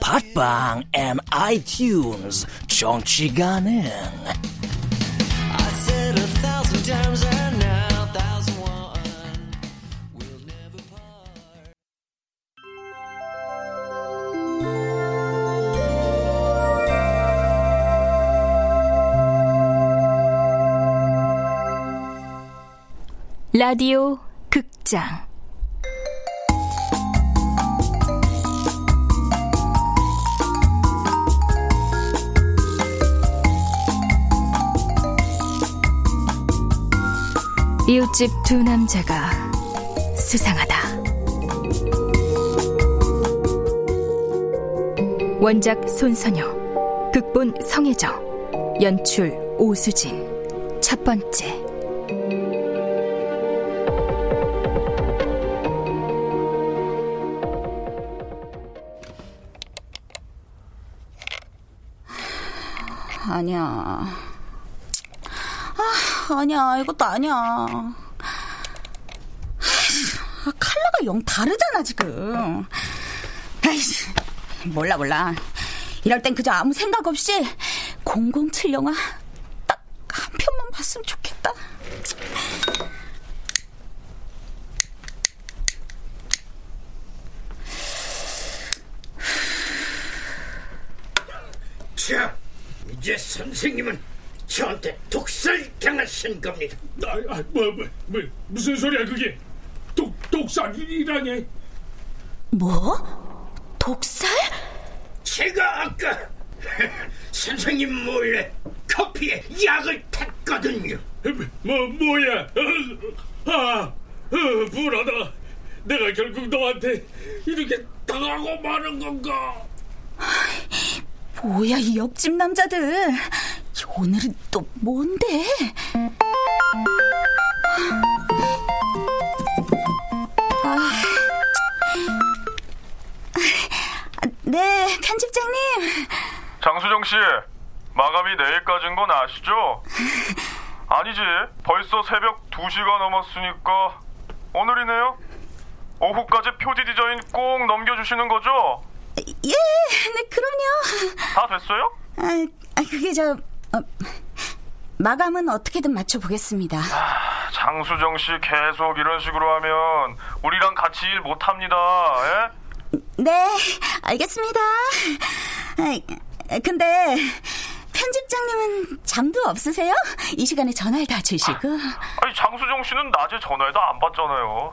팟빵 and iTunes 정치 가능. 라디오 극장 이웃집 두 남자가 수상하다. 원작 손선영, 극본 성혜정, 연출 오수진. 첫 번째. 아니야, 이것도 아니야. 컬러가 영 다르잖아 지금. 에이씨, 몰라. 이럴 땐 그저 아무 생각 없이 007 영화 딱 한 편만 봤으면 좋겠다. 자, 이제 선생님은 저한테 독살당하신 겁니다. 무슨 소리야 그게? 독살이라니? 뭐? 독살? 제가 아까 선생님 몰래 커피에 약을 탔거든요. 뭐야? 불안하다. 내가 결국 너한테 이렇게 당하고 마는 건가? 뭐야 이 옆집 남자들. 오늘은 또 뭔데? 네, 편집장님. 장수정 씨, 마감이 내일까지인 건 아시죠? 아니지, 벌써 새벽 2시가 넘었으니까 오늘이네요? 오후까지 표지 디자인 꼭 넘겨주시는 거죠? 예, 네, 그럼요. 다 됐어요? 그게 마감은 어떻게든 맞춰보겠습니다. 장수정씨 계속 이런 식으로 하면 우리랑 같이 일 못합니다. 에? 네, 알겠습니다. 근데 편집장님은 잠도 없으세요? 이 시간에 전화를 다 주시고. 아니, 장수정씨는 낮에 전화도 안 받잖아요.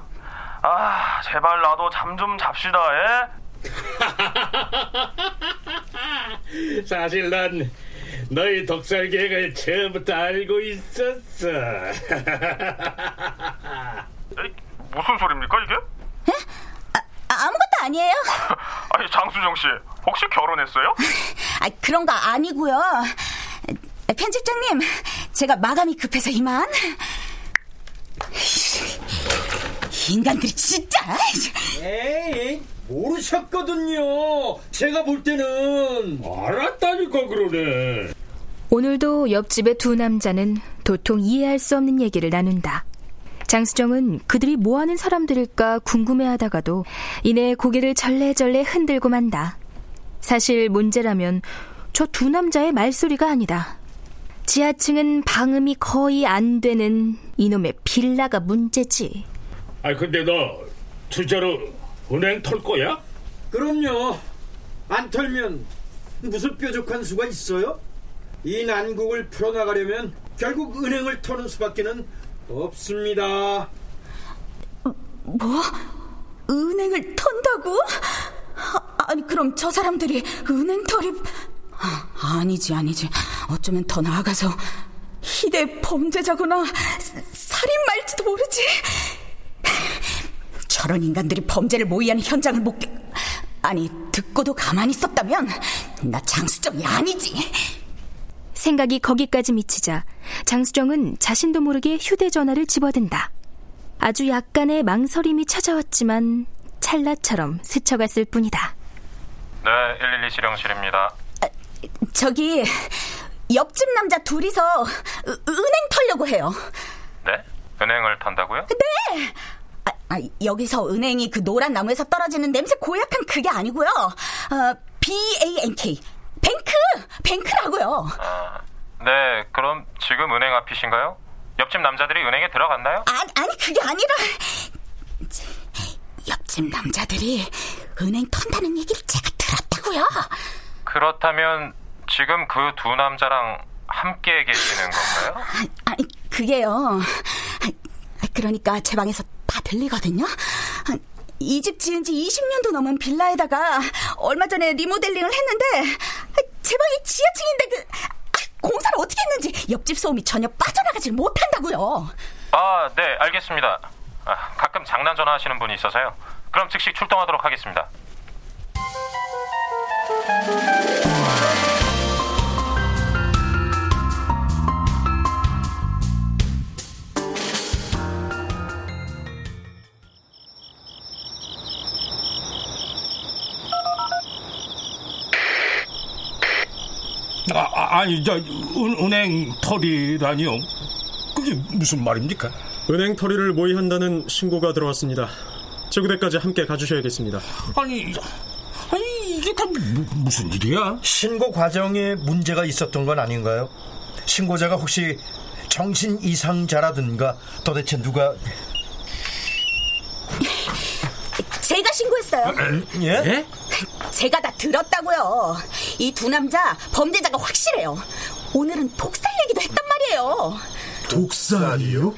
제발 나도 잠 좀 잡시다. 에? 사실 난 너희 독살 계획을 처음부터 알고 있었어. 에이, 무슨 소리입니까 이게? 에? 아무것도 아니에요. 아니, 장수정 씨 혹시 결혼했어요? 그런 거 아니고요. 편집장님, 제가 마감이 급해서 이만. 인간들이 진짜. 에이, 모르셨거든요. 제가 볼 때는 알았다니까 그러네. 오늘도 옆집의 두 남자는 도통 이해할 수 없는 얘기를 나눈다. 장수정은 그들이 뭐하는 사람들일까 궁금해하다가도 이내 고개를 절레절레 흔들고 만다. 사실 문제라면 저 두 남자의 말소리가 아니다. 지하층은 방음이 거의 안 되는 이놈의 빌라가 문제지. 근데 너 진짜로 은행 털 거야? 그럼요. 안 털면 무슨 뾰족한 수가 있어요? 이 난국을 풀어나가려면 결국 은행을 터는 수밖에는 없습니다. 뭐? 은행을 턴다고? 아니 그럼 저 사람들이 은행 털이... 아니지 어쩌면 더 나아가서 희대 범죄자거나 살인마일지도 모르지. 저런 인간들이 범죄를 모의하는 현장을 아니 듣고도 가만히 있었다면 나 장수정이 아니지. 생각이 거기까지 미치자 장수정은 자신도 모르게 휴대전화를 집어든다. 아주 약간의 망설임이 찾아왔지만 찰나처럼 스쳐갔을 뿐이다. 네, 112 실형실입니다. 저기 옆집 남자 둘이서 은행 털려고 해요. 네? 은행을 탄다고요? 네! 여기서 은행이 그 노란 나무에서 떨어지는 냄새 고약한 그게 아니고요. BANK 뱅크라고요. 네, 그럼 지금 은행 앞이신가요? 옆집 남자들이 은행에 들어갔나요? 아니 그게 아니라 옆집 남자들이 은행 턴다는 얘기를 제가 들었다고요. 그렇다면 지금 그 두 남자랑 함께 계시는 건가요? 아니 그게요, 그러니까 제 방에서 다 들리거든요. 이 집 지은 지 20년도 넘은 빌라에다가 얼마 전에 리모델링을 했는데 제 방이 지하층인데 공사를 어떻게 했는지 옆집 소음이 전혀 빠져나가질 못한다고요. 아, 네, 알겠습니다. 가끔 장난 전화하시는 분이 있어서요. 그럼 즉시 출동하도록 하겠습니다. 아니, 은행 털이라니요? 그게 무슨 말입니까? 은행 털이를 모의한다는 신고가 들어왔습니다. 제구대까지 함께 가주셔야겠습니다. 아니 이게 다 무슨 일이야? 신고 과정에 문제가 있었던 건 아닌가요? 신고자가 혹시 정신 이상자라든가 도대체 누가... 제가 신고했어요. 예? 예? 제가 다 들었다고요. 이 두 남자 범죄자가 확실해요. 오늘은 독살 얘기도 했단 말이에요. 독살이요?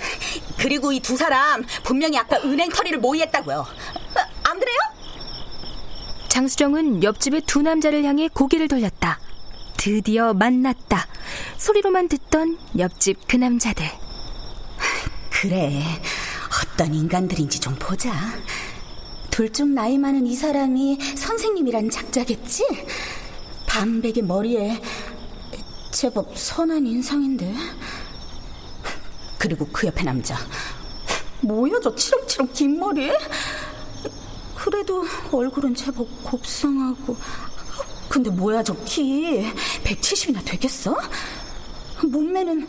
그리고 이 두 사람 분명히 아까 은행 털이를 모의했다고요. 안 그래요? 장수정은 옆집의 두 남자를 향해 고개를 돌렸다. 드디어 만났다. 소리로만 듣던 옆집 그 남자들. 그래, 어떤 인간들인지 좀 보자. 둘 중 나이 많은 이 사람이 선생님이란 작자겠지? 반백의 머리에 제법 선한 인상인데. 그리고 그 옆에 남자, 뭐야 저 치렁치렁 긴 머리? 그래도 얼굴은 제법 곱상하고. 근데 뭐야 저 키 170이나 되겠어? 몸매는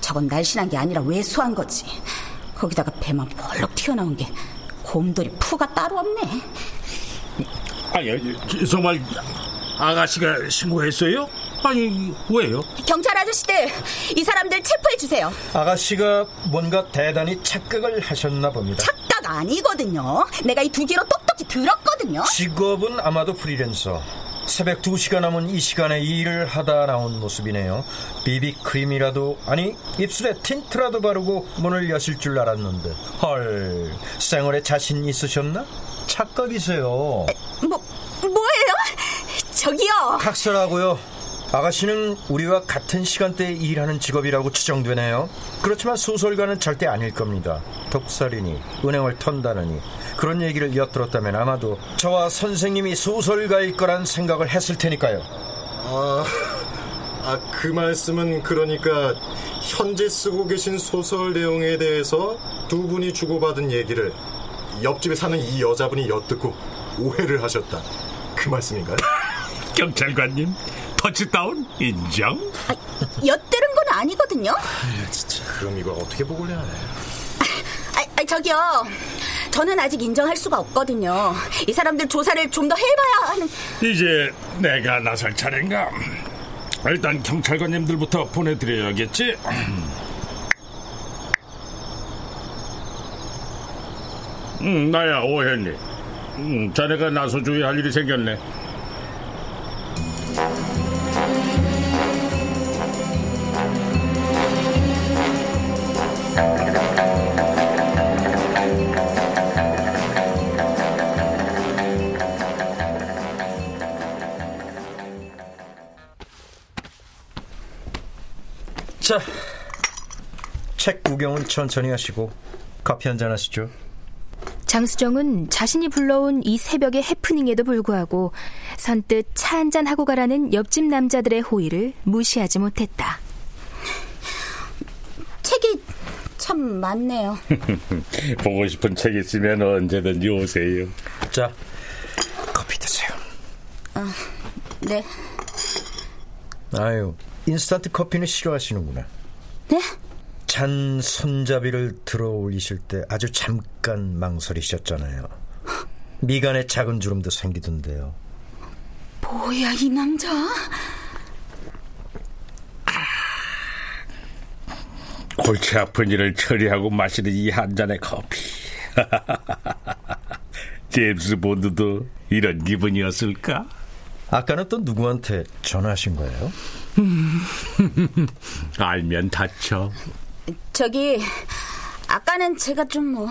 저건 날씬한 게 아니라 왜소한 거지. 거기다가 배만 벌룩 튀어나온 게 곰돌이 푸가 따로 없네. 정말 아가씨가 신고했어요? 아니 왜요? 경찰 아저씨들, 이 사람들 체포해주세요. 아가씨가 뭔가 대단히 착각을 하셨나 봅니다. 착각 아니거든요. 내가 이 두 귀로 똑똑히 들었거든요. 직업은 아마도 프리랜서. 새벽 2시가 남은 이 시간에 일을 하다 나온 모습이네요. 비비크림이라도, 아니 입술에 틴트라도 바르고 문을 여실 줄 알았는데. 헐, 생얼에 자신 있으셨나? 착각이세요. 뭐예요? 저기요, 각설하고요. 아가씨는 우리와 같은 시간대에 일하는 직업이라고 추정되네요. 그렇지만 소설가는 절대 아닐 겁니다. 독살이니 은행을 턴다느니 그런 얘기를 엿들었다면 아마도 저와 선생님이 소설가일 거란 생각을 했을 테니까요. 그 말씀은 그러니까 현재 쓰고 계신 소설 내용에 대해서 두 분이 주고받은 얘기를 옆집에 사는 이 여자분이 엿듣고 오해를 하셨다, 그 말씀인가요? 경찰관님, 터치다운 인정? 엿들은 건 아니거든요. 진짜 그럼 이거 어떻게 보고를 해야 돼요? 저기요, 저는 아직 인정할 수가 없거든요. 이 사람들 조사를 좀 더 해봐야 하는... 이제 내가 나설 차례인가? 일단 경찰관님들부터 보내드려야겠지? 나야, 오현이. 자네가 나서줘야 할 일이 생겼네. 자, 책 구경은 천천히 하시고 커피 한잔 하시죠. 장수정은 자신이 불러온 이 새벽의 해프닝에도 불구하고 선뜻 차 한잔 하고 가라는 옆집 남자들의 호의를 무시하지 못했다. 책이 참 많네요. 보고 싶은 책 있으면 언제든지 오세요. 자, 커피 드세요. 아, 네. 아유, 인스턴트 커피는 싫어하시는구나. 네? 잔 손잡이를 들어 올리실 때 아주 잠깐 망설이셨잖아요. 미간에 작은 주름도 생기던데요. 뭐야, 이 남자? 골치 아픈 일을 처리하고 마시는 이 한 잔의 커피. 제임스 본드도 이런 기분이었을까? 아까는 또 누구한테 전화하신 거예요? 알면 다쳐. 저기, 아까는 제가 좀 뭐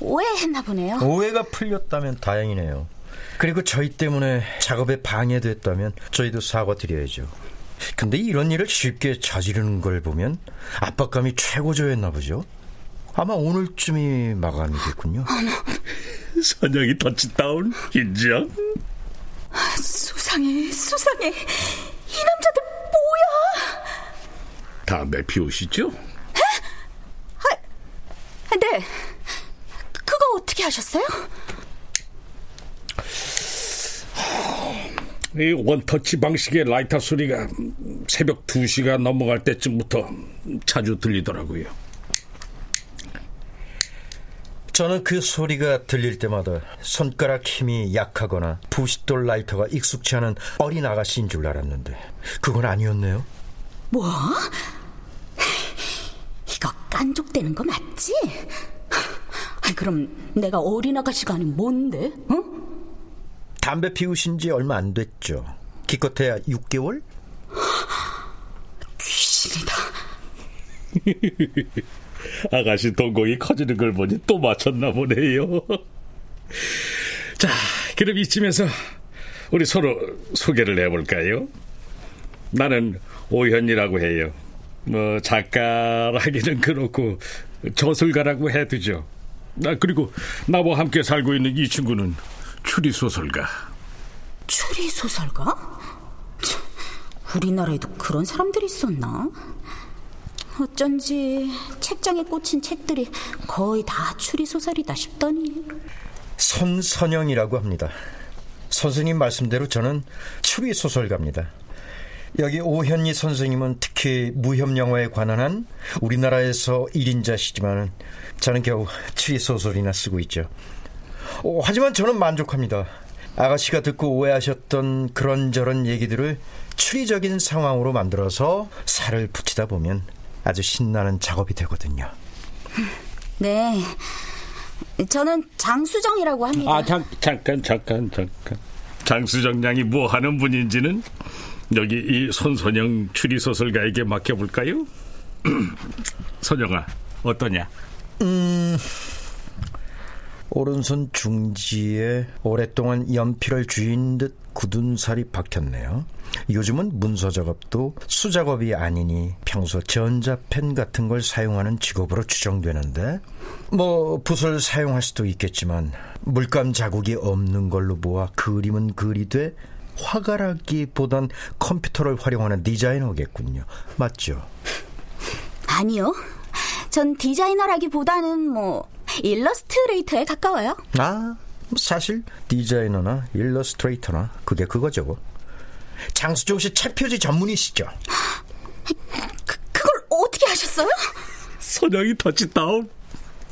오해했나 보네요. 오해가 풀렸다면 다행이네요. 그리고 저희 때문에 작업에 방해됐다면 저희도 사과드려야죠. 근데 이런 일을 쉽게 저지르는 걸 보면 압박감이 최고조였나 보죠. 아마 오늘쯤이 마감이겠군요. 선영이 터치다운 인정? 수상해. 이 남자들 뭐야? 다음에 비오시죠? 에? 아, 네. 그거 어떻게 하셨어요? 이 원터치 방식의 라이터 소리가 새벽 2시가 넘어갈 때쯤부터 자주 들리더라고요. 저는 그 소리가 들릴 때마다 손가락 힘이 약하거나 부싯돌 라이터가 익숙치 않은 어린 아가씨인 줄 알았는데 그건 아니었네요. 뭐? 이거 깐족대는 거 맞지? 아니, 그럼 내가 어린 아가씨가 아닌 뭔데? 응? 담배 피우신 지 얼마 안 됐죠. 기껏해야 6개월? 귀신이다. 아가씨 동공이 커지는 걸 보니 또 맞췄나 보네요. 자, 그럼 이쯤에서 우리 서로 소개를 해볼까요? 나는 오현이라고 해요. 뭐 작가라기는 그렇고 저술가라고 해두죠. 그리고 나와 함께 살고 있는 이 친구는 추리소설가? 우리나라에도 그런 사람들이 있었나? 어쩐지 책장에 꽂힌 책들이 거의 다 추리소설이다 싶더니. 손선영이라고 합니다. 선생님 말씀대로 저는 추리소설가입니다. 여기 오현희 선생님은 특히 무협영화에 관한 한 우리나라에서 1인자시지만 저는 겨우 추리소설이나 쓰고 있죠. 하지만 저는 만족합니다. 아가씨가 듣고 오해하셨던 그런저런 얘기들을 추리적인 상황으로 만들어서 살을 붙이다 보면 아주 신나는 작업이 되거든요. 네, 저는 장수정이라고 합니다. 잠깐. 장수정 양이 뭐 하는 분인지는 여기 이 손선영 추리소설가에게 맡겨볼까요? 선영아, 어떠냐? 오른손 중지에 오랫동안 연필을 쥐인 듯 굳은 살이 박혔네요. 요즘은 문서 작업도 수작업이 아니니 평소 전자펜 같은 걸 사용하는 직업으로 추정되는데 뭐 붓을 사용할 수도 있겠지만 물감 자국이 없는 걸로 보아 그림은 그리되 화가라기보단 컴퓨터를 활용하는 디자이너겠군요. 맞죠? 아니요. 전 디자이너라기보다는 뭐 일러스트레이터에 가까워요. 아, 사실 디자이너나 일러스트레이터나 그게 그거죠. 장수정 씨 책표지 전문이시죠? 그걸 어떻게 하셨어요? 선영이 터치다운.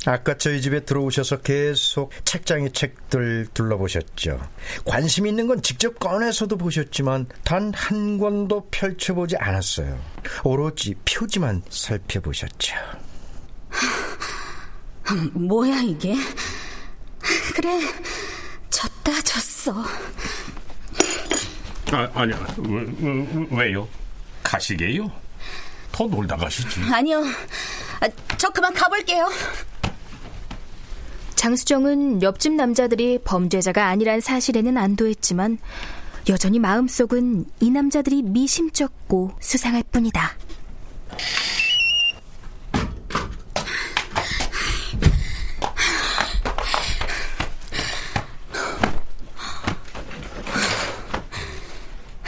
아까 저희 집에 들어오셔서 계속 책장의 책들 둘러보셨죠. 관심 있는 건 직접 꺼내서도 보셨지만 단 한 권도 펼쳐보지 않았어요. 오로지 표지만 살펴보셨죠. 뭐야 이게? 그래, 졌어. 아니야. 왜요? 가시게요? 더 놀다 가시지. 아니요, 저 그만 가볼게요. 장수정은 옆집 남자들이 범죄자가 아니란 사실에는 안도했지만 여전히 마음속은 이 남자들이 미심쩍고 수상할 뿐이다.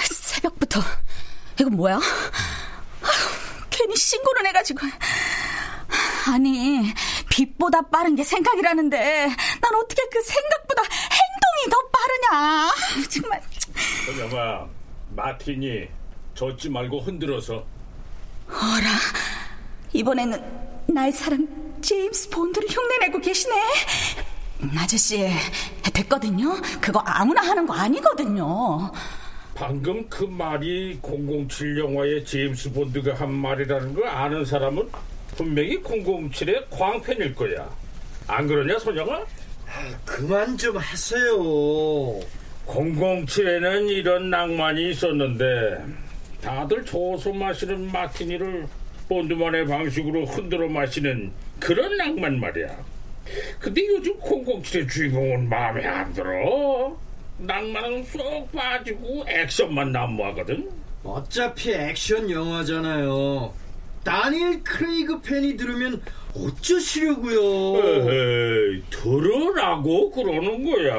새벽부터 이건 뭐야? 아유, 괜히 신고는 해가지고. 아니, 빛보다 빠른 게 생각이라는데 난 어떻게 그 생각보다 행동이 더 빠르냐. 아유, 정말. 여봐, 마틴이 젖지 말고 흔들어서. 어라, 이번에는 나의 사랑 제임스 본드를 흉내내고 계시네. 아저씨, 됐거든요. 그거 아무나 하는 거 아니거든요. 방금 그 말이 007 영화의 제임스 본드가 한 말이라는 걸 아는 사람은 분명히 007의 광팬일 거야. 안 그러냐, 선영아? 아, 그만 좀 하세요. 007에는 이런 낭만이 있었는데 다들 저어서 마시는 마티니를 본드만의 방식으로 흔들어 마시는 그런 낭만 말이야. 근데 요즘 007의 주인공은 마음에 안 들어. 낭만은 쏙 빠지고 액션만 난무하거든. 어차피 액션 영화잖아요. 다니엘 크레이그 팬이 들으면 어쩌시려고요. 에헤이, 들으라고 그러는 거야.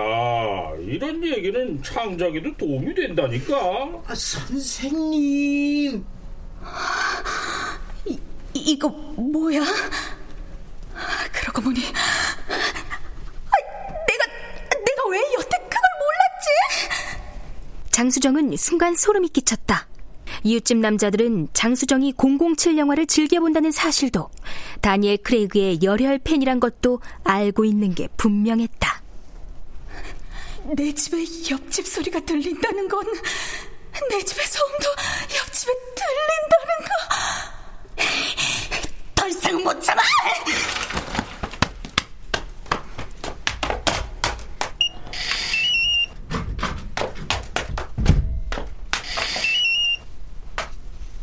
이런 얘기는 창작에도 도움이 된다니까. 아, 선생님. 이거 뭐야? 그러고 보니 내가 왜 여태 그걸 몰랐지? 장수정은 순간 소름이 끼쳤다. 이웃집 남자들은 장수정이 007 영화를 즐겨본다는 사실도, 다니엘 크레이그의 열혈 팬이란 것도 알고 있는 게 분명했다. 내 집에 옆집 소리가 들린다는 건, 내 집의 소음도 옆집에 들린다는 거, 더 이상 못 참아!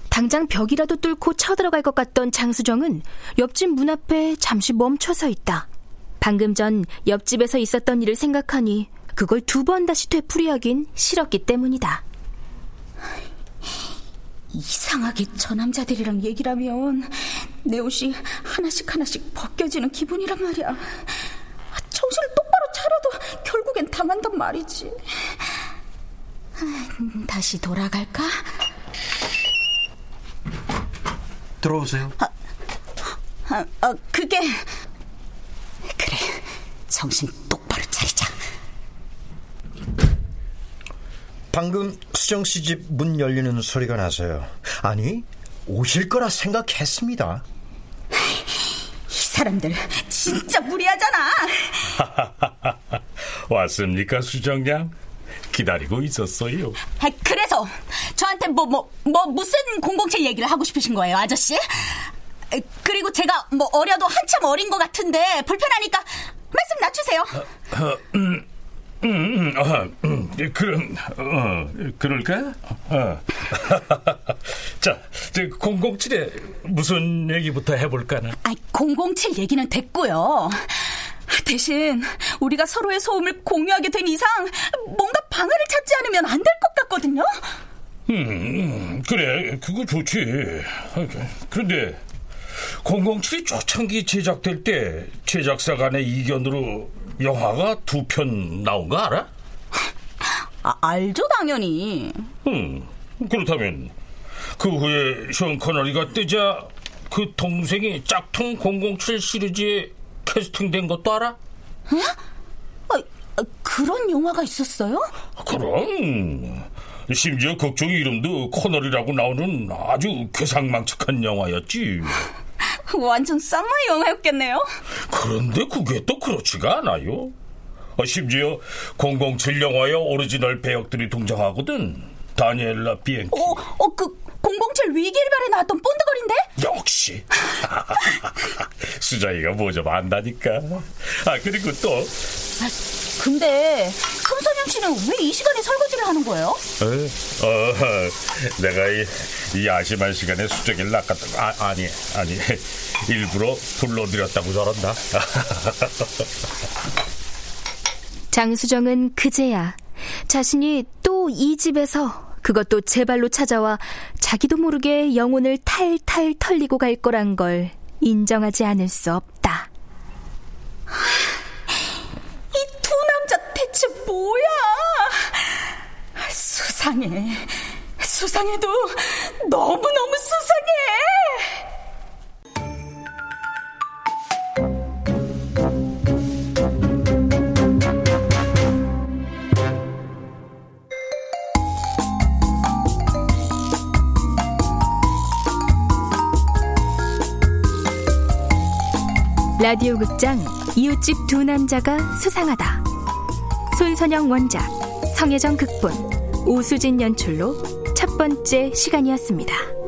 당장 벽이라도 뚫고 쳐들어갈 것 같던 장수정은 옆집 문 앞에 잠시 멈춰서 있다. 방금 전 옆집에서 있었던 일을 생각하니 그걸 두 번 다시 되풀이하긴 싫었기 때문이다. 이상하게 저 남자들이랑 얘기를 하면 내 옷이 하나씩 하나씩 벗겨지는 기분이란 말이야. 정신을 똑바로 차려도 결국엔 당한단 말이지. 다시 돌아갈까? 들어오세요. 그게 그래, 정신 똑바로 차리자. 방금 수정씨 집 문 열리는 소리가 나서요. 아니, 오실 거라 생각했습니다. 이 사람들 진짜 무리하잖아. 왔습니까, 수정양? 기다리고 있었어요. 그래서 저한테 무슨 007 얘기를 하고 싶으신 거예요, 아저씨? 그리고 제가 어려도 한참 어린 것 같은데 불편하니까 말씀 낮추세요. 그럴까? 자, 007에 무슨 얘기부터 해볼까나? 007 얘기는 됐고요. 대신 우리가 서로의 소음을 공유하게 된 이상 뭔가 방해를 찾지 않으면 안 될 것 같거든요. 그래, 그거 좋지. 그런데 007이 초창기 제작될 때 제작사 간의 이견으로 영화가 두 편 나온 거 알아? 알죠, 당연히. 그렇다면 그 후에 션 커너리가 뜨자 그 동생이 짝퉁 007 시리즈에 캐스팅된 것도 알아? 에? 그런 영화가 있었어요? 그럼. 심지어 극중 이름도 코널이라고 나오는 아주 괴상망측한 영화였지. 완전 쌍마이 영화였겠네요. 그런데 그게 또 그렇지가 않아요. 심지어 007 영화의 오리지널 배역들이 등장하거든. 다니엘라 비엔키. 그 007 위기일발에 나왔던 본드걸인데? 역시. 수정이가 뭐 좀 안다니까. 그리고 또. 근데 손선영 씨는 왜 이 시간에 설거지를 하는 거예요? 내가 이 야심한 시간에 수정이를 낚았다고. 아니. 일부러 불러들였다고 저런다. 장수정은 그제야 자신이 또 이 집에서 그것도 제 발로 찾아와 자기도 모르게 영혼을 탈탈 털리고 갈 거란 걸 인정하지 않을 수 없다. 이 두 남자 대체 뭐야? 수상해. 수상해도 너무너무 수상해. 라디오 극장 이웃집 두 남자가 수상하다. 손선영 원작, 성혜정 극본, 오수진 연출로 첫 번째 시간이었습니다.